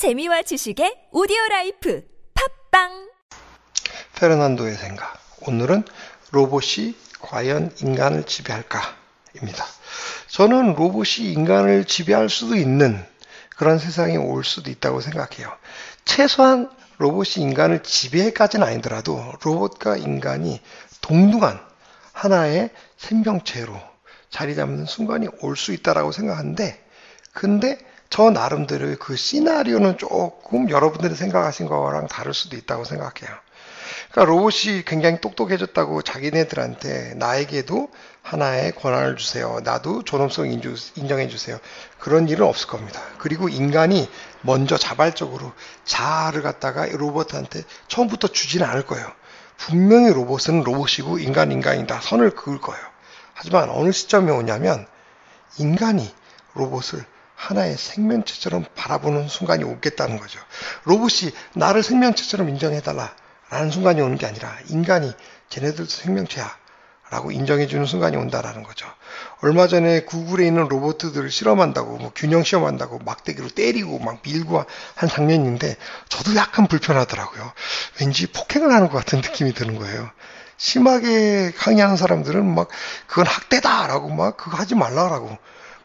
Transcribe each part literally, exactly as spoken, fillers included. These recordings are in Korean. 재미와 지식의 오디오라이프 팝빵. 페르난도의 생각. 오늘은 로봇이 과연 인간을 지배할까? 입니다. 저는 로봇이 인간을 지배할 수도 있는 그런 세상이 올 수도 있다고 생각해요. 최소한 로봇이 인간을 지배까지는 아니더라도 로봇과 인간이 동등한 하나의 생명체로 자리 잡는 순간이 올 수 있다라고 생각하는데, 근데 저 나름대로의 그 시나리오는 조금 여러분들이 생각하신 거랑 다를 수도 있다고 생각해요. 그러니까 로봇이 굉장히 똑똑해졌다고 자기네들한테 나에게도 하나의 권한을 주세요, 나도 존엄성 인정해 주세요, 그런 일은 없을 겁니다. 그리고 인간이 먼저 자발적으로 자아를 갖다가 로봇한테 처음부터 주지는 않을 거예요. 분명히 로봇은 로봇이고 인간 인간이다 선을 그을 거예요. 하지만 어느 시점이 오냐면 인간이 로봇을 하나의 생명체처럼 바라보는 순간이 오겠다는 거죠. 로봇이 나를 생명체처럼 인정해달라 라는 순간이 오는 게 아니라, 인간이 쟤네들도 생명체야 라고 인정해주는 순간이 온다라는 거죠. 얼마 전에 구글에 있는 로봇들을 실험한다고, 뭐 균형 시험한다고 막대기로 때리고 막 밀고 한 장면인데 저도 약간 불편하더라고요. 왠지 폭행을 하는 것 같은 느낌이 드는 거예요. 심하게 항의하는 사람들은 막 그건 학대다 라고 막 그거 하지 말라라고,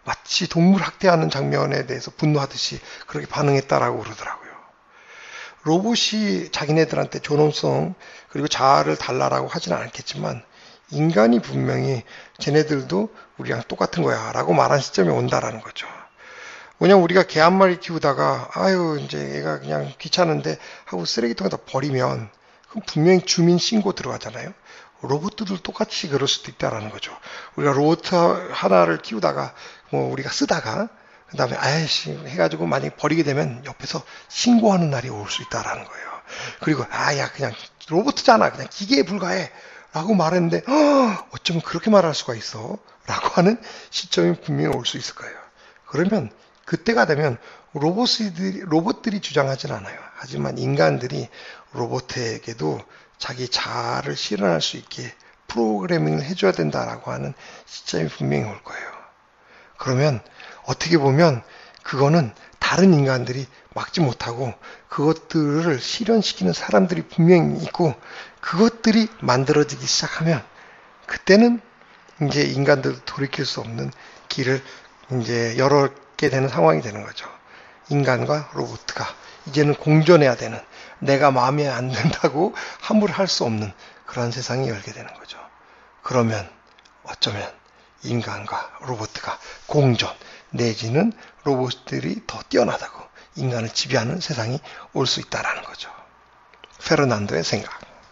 마치 동물 학대하는 장면에 대해서 분노하듯이 그렇게 반응했다라고 그러더라고요. 로봇이 자기네들한테 존엄성 그리고 자아를 달라라고 하지는 않겠지만, 인간이 분명히 쟤네들도 우리랑 똑같은 거야 라고 말한 시점이 온다라는 거죠. 왜냐면 우리가 개 한 마리 키우다가 아유 이제 얘가 그냥 귀찮은데 하고 쓰레기통에다 버리면 그럼 분명히 주민 신고 들어가잖아요. 로봇들도 똑같이 그럴 수도 있다라는 거죠. 우리가 로봇 하나를 키우다가 뭐 우리가 쓰다가 그 다음에 아이씨 해가지고 만약에 버리게 되면 옆에서 신고하는 날이 올 수 있다라는 거예요. 그리고 아야 그냥 로봇이잖아, 그냥 기계에 불과해 라고 말했는데 어, 어쩌면 그렇게 말할 수가 있어 라고 하는 시점이 분명히 올 수 있을 거예요. 그러면 그때가 되면 로봇들이, 로봇들이 주장하진 않아요. 하지만 인간들이 로봇에게도 자기 자아를 실현할 수 있게 프로그래밍을 해줘야 된다라고 하는 시점이 분명히 올 거예요. 그러면 어떻게 보면 그거는 다른 인간들이 막지 못하고 그것들을 실현시키는 사람들이 분명히 있고, 그것들이 만들어지기 시작하면 그때는 이제 인간들도 돌이킬 수 없는 길을 이제 열게 되는 상황이 되는 거죠. 인간과 로봇가 이제는 공존해야 되는, 내가 마음에 안 든다고 함부로 할 수 없는 그런 세상이 열게 되는 거죠. 그러면 어쩌면 인간과 로봇가 공존 내지는 로봇들이 더 뛰어나다고 인간을 지배하는 세상이 올 수 있다라는 거죠. 페르난도의 생각.